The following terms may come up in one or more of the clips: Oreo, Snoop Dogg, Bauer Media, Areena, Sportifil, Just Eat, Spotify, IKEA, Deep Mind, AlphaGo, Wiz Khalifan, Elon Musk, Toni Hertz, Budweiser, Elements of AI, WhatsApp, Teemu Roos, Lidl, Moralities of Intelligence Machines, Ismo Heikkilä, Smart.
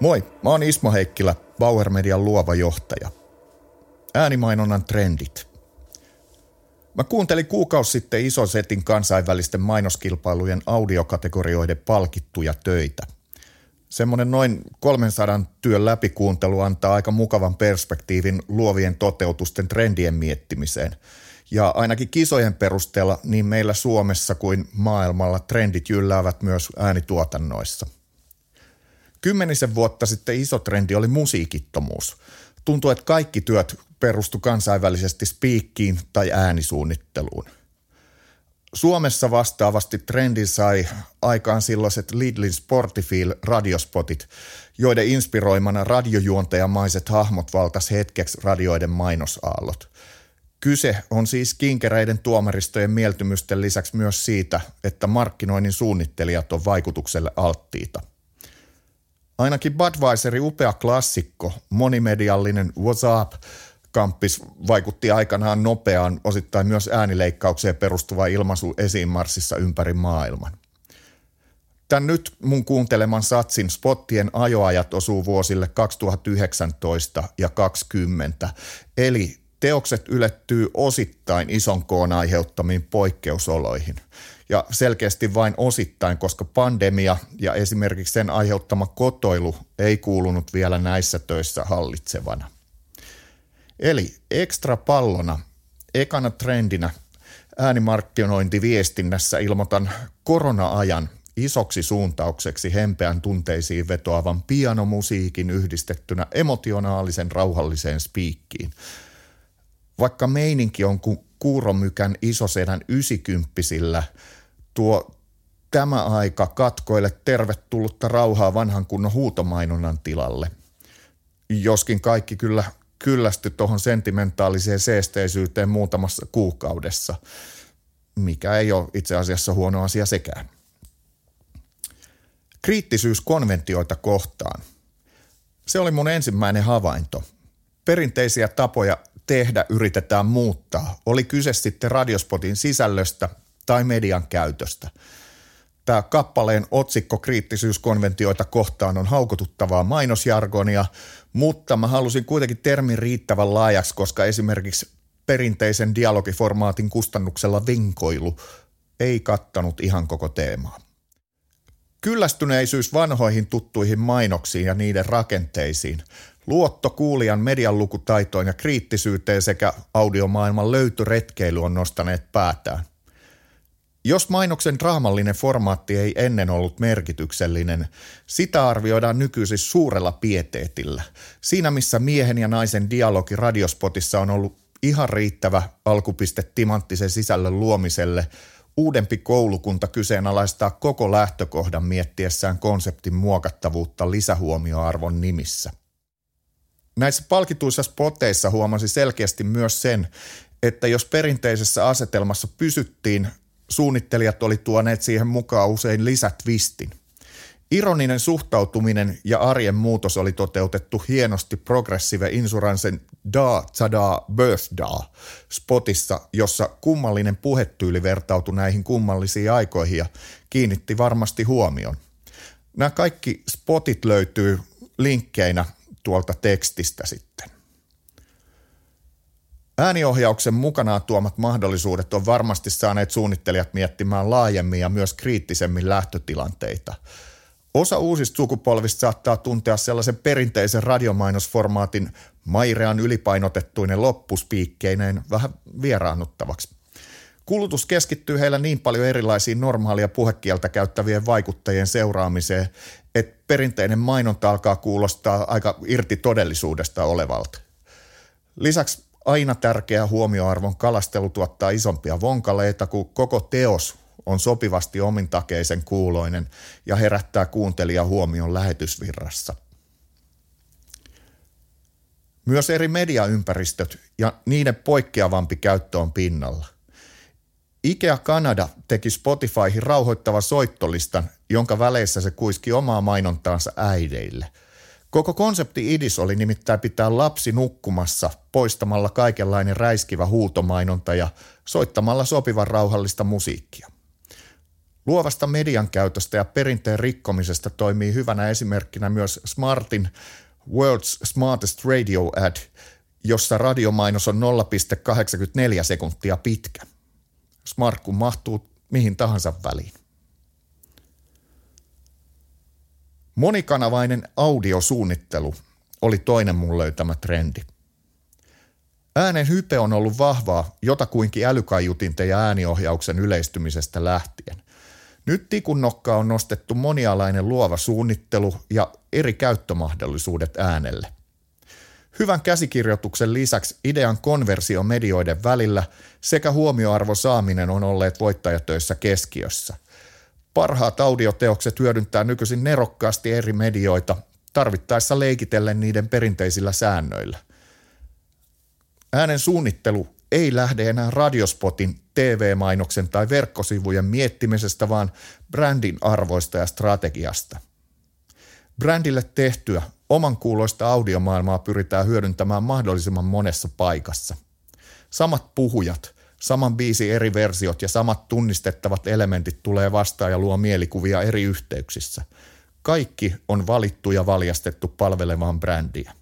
Moi, mä oon Ismo Heikkilä, Bauer Median luova johtaja. Äänimainonnan trendit. Mä kuuntelin kuukausi sitten ison setin kansainvälisten mainoskilpailujen audiokategorioiden palkittuja töitä. Semmoinen noin 300 työn läpikuuntelu antaa aika mukavan perspektiivin luovien toteutusten trendien miettimiseen. Ja ainakin kisojen perusteella niin meillä Suomessa kuin maailmalla trendit jylläävät myös äänituotannoissa. Kymmenisen vuotta sitten iso trendi oli musiikittomuus. Tuntuu, että kaikki työt perustui kansainvälisesti spiikkiin tai äänisuunnitteluun. Suomessa vastaavasti trendin sai aikaan silloiset Lidlin Sportifil radiospotit, joiden inspiroimana radiojuontajamaiset hahmot valtas hetkeksi radioiden mainosaallot. Kyse on siis kinkereiden tuomaristojen mieltymysten lisäksi myös siitä, että markkinoinnin suunnittelijat on vaikutukselle alttiita. Ainakin Budweiserin upea klassikko, monimediallinen WhatsApp kamppis vaikutti aikanaan nopeaan, osittain myös äänileikkaukseen perustuva ilmaisu esiinmarssissa ympäri maailman. Tän nyt mun kuunteleman satsin spottien ajoajat osuu vuosille 2019 ja 2020, eli teokset ylettyy osittain ison koon aiheuttamiin poikkeusoloihin. Ja selkeästi vain osittain, koska pandemia ja esimerkiksi sen aiheuttama kotoilu ei kuulunut vielä näissä töissä hallitsevana. Eli ekstra pallona, ekana trendinä äänimarkkinointiviestinnässä ilmoitan korona-ajan isoksi suuntaukseksi hempeän tunteisiin vetoavan pianomusiikin yhdistettynä emotionaalisen rauhalliseen spiikkiin. Vaikka meininki on kuin kuuromykän isosedän 90-sillä, tuo tämä aika katkoille tervetullutta rauhaa vanhan kunnon huutomainonnan tilalle. Joskin kaikki kyllä kyllästy tuohon sentimentaaliseen seesteisyyteen muutamassa kuukaudessa, mikä ei ole itse asiassa huono asia sekään. Kriittisyys konventioita kohtaan. Se oli mun ensimmäinen havainto. Perinteisiä tapoja tehdä yritetään muuttaa, oli kyse sitten radiospotin sisällöstä tai median käytöstä. Tämä kappaleen otsikko kriittisyyskonventioita kohtaan on haukotuttavaa mainosjargonia, mutta mä halusin kuitenkin termin riittävän laajaksi, koska esimerkiksi perinteisen dialogiformaatin kustannuksella vinkoilu ei kattanut ihan koko teemaa. Kyllästyneisyys vanhoihin tuttuihin mainoksiin ja niiden rakenteisiin, luotto kuulijan median lukutaitoon ja kriittisyyteen sekä audiomaailman löytöretkeily on nostaneet päätään. Jos mainoksen draamallinen formaatti ei ennen ollut merkityksellinen, sitä arvioidaan nykyisin suurella pieteetillä. Siinä missä miehen ja naisen dialogi radiospotissa on ollut ihan riittävä alkupiste timanttisen sisällön luomiselle, uudempi koulukunta kyseenalaistaa koko lähtökohdan miettiessään konseptin muokattavuutta lisähuomioarvon nimissä. Näissä palkituissa spoteissa huomasi selkeästi myös sen, että jos perinteisessä asetelmassa pysyttiin, suunnittelijat oli tuoneet siihen mukaan usein lisätwistin. Ironinen suhtautuminen ja arjen muutos oli toteutettu hienosti Progressive Insurancen Da-Zada-Birth-Da spotissa, jossa kummallinen puhetyyli vertautui näihin kummallisiin aikoihin ja kiinnitti varmasti huomion. Nämä kaikki spotit löytyy linkkeinä tuolta tekstistä sitten. Ääniohjauksen mukanaan tuomat mahdollisuudet on varmasti saaneet suunnittelijat miettimään laajemmin ja myös kriittisemmin lähtötilanteita. Osa uusista sukupolvista saattaa tuntea sellaisen perinteisen radiomainosformaatin mairean ylipainotettuinen loppuspiikkeineen vähän vieraannuttavaksi. Kulutus keskittyy heillä niin paljon erilaisiin normaalia puhekieltä käyttävien vaikuttajien seuraamiseen, että perinteinen mainonta alkaa kuulostaa aika irti todellisuudesta olevalta. Lisäksi aina tärkeä huomioarvon kalastelu tuottaa isompia vonkaleita, kun koko teos on sopivasti omintakeisen kuuloinen ja herättää kuuntelijan huomion lähetysvirrassa. Myös eri mediaympäristöt ja niiden poikkeavampi käyttö on pinnalla. IKEA Kanada teki Spotifyhin rauhoittavan soittolistan, jonka väleissä se kuiski omaa mainontaansa äideille. Koko konsepti idis oli nimittäin pitää lapsi nukkumassa poistamalla kaikenlainen räiskivä huutomainonta ja soittamalla sopivan rauhallista musiikkia. Luovasta median käytöstä ja perinteen rikkomisesta toimii hyvänä esimerkkinä myös Smartin World's Smartest Radio Ad, jossa radiomainos on 0,84 sekuntia pitkä. Smart kun mahtuu mihin tahansa väliin. Monikanavainen audiosuunnittelu oli toinen mun löytämä trendi. Äänen hype on ollut vahvaa jotakuinkin älykaiutinten ja ääniohjauksen yleistymisestä lähtien. Nyt tikun nokkaa on nostettu monialainen luova suunnittelu ja eri käyttömahdollisuudet äänelle. Hyvän käsikirjoituksen lisäksi idean konversio medioiden välillä sekä huomioarvo saaminen on olleet voittajatöissä keskiössä. Parhaat audioteokset hyödyntää nykyisin nerokkaasti eri medioita, tarvittaessa leikitellen niiden perinteisillä säännöillä. Äänen suunnittelu ei lähde enää radiospotin, TV-mainoksen tai verkkosivujen miettimisestä, vaan brändin arvoista ja strategiasta. Brändille tehtyä oman kuuloista audiomaailmaa pyritään hyödyntämään mahdollisimman monessa paikassa. Samat puhujat, saman biisin eri versiot ja samat tunnistettavat elementit tulee vastaan ja luo mielikuvia eri yhteyksissä. Kaikki on valittu ja valjastettu palvelemaan brändiä.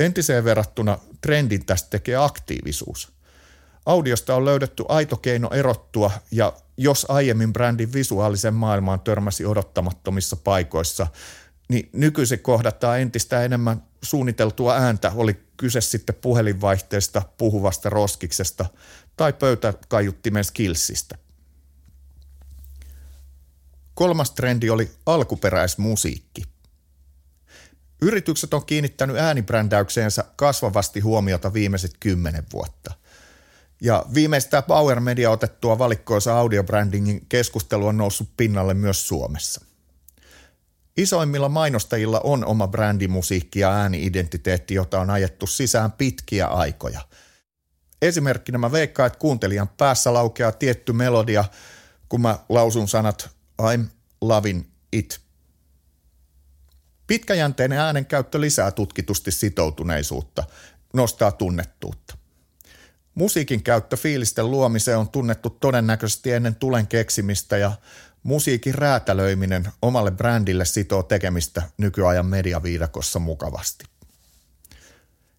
Entiseen verrattuna trendin tästä tekee aktiivisuus. Audiosta on löydetty aito keino erottua ja jos aiemmin brändin visuaalisen maailmaan törmäsi odottamattomissa paikoissa, niin nykyisin kohdataan entistä enemmän suunniteltua ääntä, oli kyse sitten puhelinvaihteesta, puhuvasta roskiksesta tai pöytäkaiuttimen skillsistä. Kolmas trendi oli alkuperäismusiikki. Yritykset on kiinnittänyt äänibrändäykseensä kasvavasti huomiota viimeiset 10 vuotta. Ja viimeistään Bauer Media otettua valikkoonsa audiobrändingin keskustelu on noussut pinnalle myös Suomessa. Isoimmilla mainostajilla on oma brändimusiikki ja ääni-identiteetti, jota on ajettu sisään pitkiä aikoja. Esimerkkinä mä veikkaan, että kuuntelijan päässä laukeaa tietty melodia, kun mä lausun sanat I'm loving it. Pitkäjänteinen äänenkäyttö lisää tutkitusti sitoutuneisuutta, nostaa tunnettuutta. Musiikin käyttö fiilisten luomiseen on tunnettu todennäköisesti ennen tulen keksimistä ja musiikin räätälöiminen omalle brändille sitoo tekemistä nykyajan mediaviidakossa mukavasti.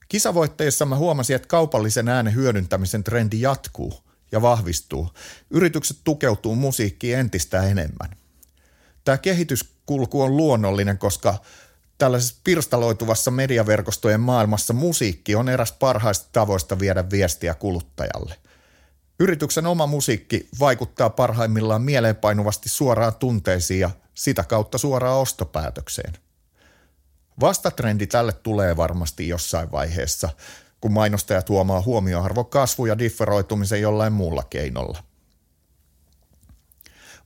Kisavoitteissa mä huomasin, että kaupallisen äänen hyödyntämisen trendi jatkuu ja vahvistuu. Yritykset tukeutuu musiikkiin entistä enemmän. Tämä kehityskulku on luonnollinen, koska tällaisessa pirstaloituvassa mediaverkostojen maailmassa musiikki on eräs parhaista tavoista viedä viestiä kuluttajalle. Yrityksen oma musiikki vaikuttaa parhaimmillaan mieleenpainuvasti suoraan tunteisiin ja sitä kautta suoraan ostopäätökseen. Vastatrendi tälle tulee varmasti jossain vaiheessa, kun mainostajat huomaa huomioarvon kasvu ja differoitumisen jollain muulla keinolla.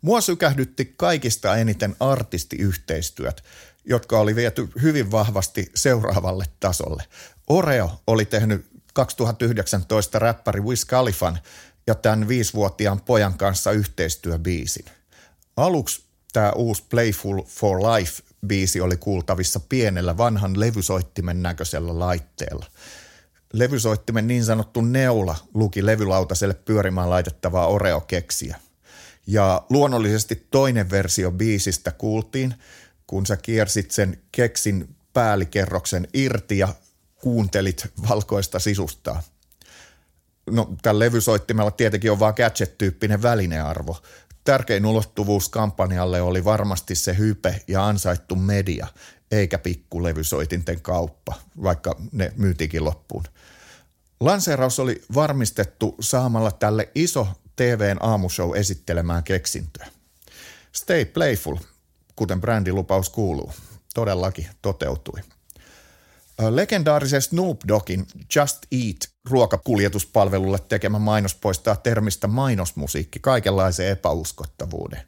Mua sykähdytti kaikista eniten artistiyhteistyöt, jotka oli viety hyvin vahvasti seuraavalle tasolle. Oreo oli tehnyt 2019 räppäri Wiz Khalifan ja tämän 5-vuotiaan pojan kanssa yhteistyöbiisin. Aluksi tämä uusi Playful for Life -biisi oli kuultavissa pienellä vanhan levysoittimen näköisellä laitteella. Levysoittimen niin sanottu neula luki levylautaselle pyörimään laitettavaa Oreo-keksiä. Ja luonnollisesti toinen versio biisistä kuultiin, kun sä kiersit sen keksin päällikerroksen irti ja kuuntelit valkoista sisustaa. No, tämän levysoittimella tietenkin on vaan gadget-tyyppinen välinearvo. Tärkein ulottuvuus kampanjalle oli varmasti se hype ja ansaittu media, eikä pikkulevysoitinten kauppa, vaikka ne myytikin loppuun. Lanseeraus oli varmistettu saamalla tälle iso TV:n aamushow esittelemään keksintöä. Stay playful, kuten brändilupaus kuuluu, todellakin toteutui. Legendaarisen Snoop Doggin Just Eat ruokakuljetuspalvelulle tekemä mainos poistaa termistä mainosmusiikki kaikenlaisen epäuskottavuuden.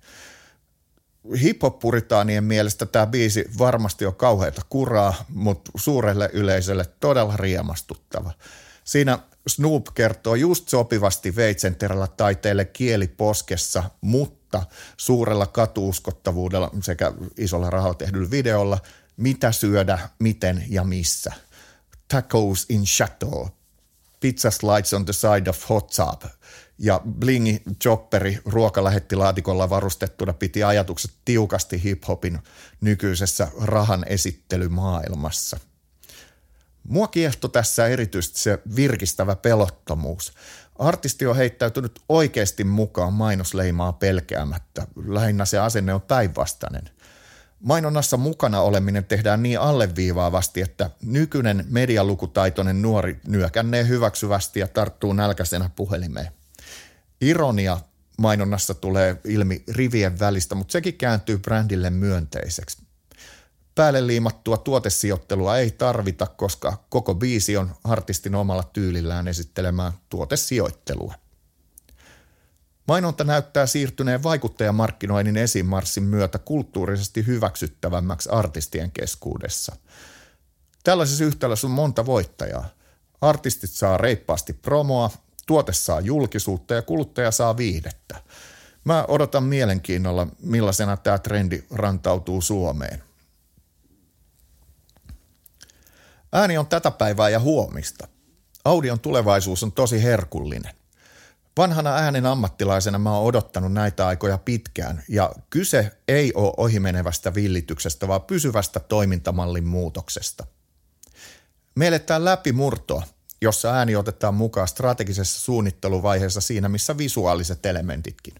Hip-hop-puritaanien mielestä tämä biisi varmasti on kauheata kuraa, mutta suurelle yleisölle todella riemastuttava. Siinä Snoop kertoo just sopivasti veitsenterällä taiteelle kieli poskessa, mutta suurella katuuskottavuudella sekä isolla rahalla tehdyllä videolla – mitä syödä, miten ja missä. Tacos in chateau. Pizza slides on the side of hot tub. Ja blingi chopperi ruokalähettilaatikolla varustettuna piti ajatukset tiukasti hiphopin nykyisessä rahan esittelymaailmassa. Mua kiehtoi tässä erityisesti se virkistävä pelottomuus. Artisti on heittäytynyt oikeasti mukaan mainosleimaa pelkäämättä. Lähinnä se asenne on päinvastainen. Mainonnassa mukana oleminen tehdään niin alleviivaavasti, että nykyinen medialukutaitoinen nuori nyökännee hyväksyvästi ja tarttuu nälkäisenä puhelimeen. Ironia mainonnassa tulee ilmi rivien välistä, mutta sekin kääntyy brändille myönteiseksi. Päälle liimattua tuotesijoittelua ei tarvita, koska koko biisi on artistin omalla tyylillään esittelemään tuotesijoittelua. Mainonta näyttää siirtyneen vaikuttajamarkkinoinnin esimarssin myötä kulttuurisesti hyväksyttävämmäksi artistien keskuudessa. Tällaisessa yhtälössä on monta voittajaa. Artistit saa reippaasti promoa, tuote saa julkisuutta ja kuluttaja saa viihdettä. Mä odotan mielenkiinnolla, millaisena tämä trendi rantautuu Suomeen. Ääni on tätä päivää ja huomista. Audion tulevaisuus on tosi herkullinen. Vanhana äänen ammattilaisena mä oon odottanut näitä aikoja pitkään ja kyse ei ole ohimenevästä villityksestä, vaan pysyvästä toimintamallin muutoksesta. Me eletään läpimurtoa, jossa ääni otetaan mukaan strategisessa suunnitteluvaiheessa siinä, missä visuaaliset elementitkin.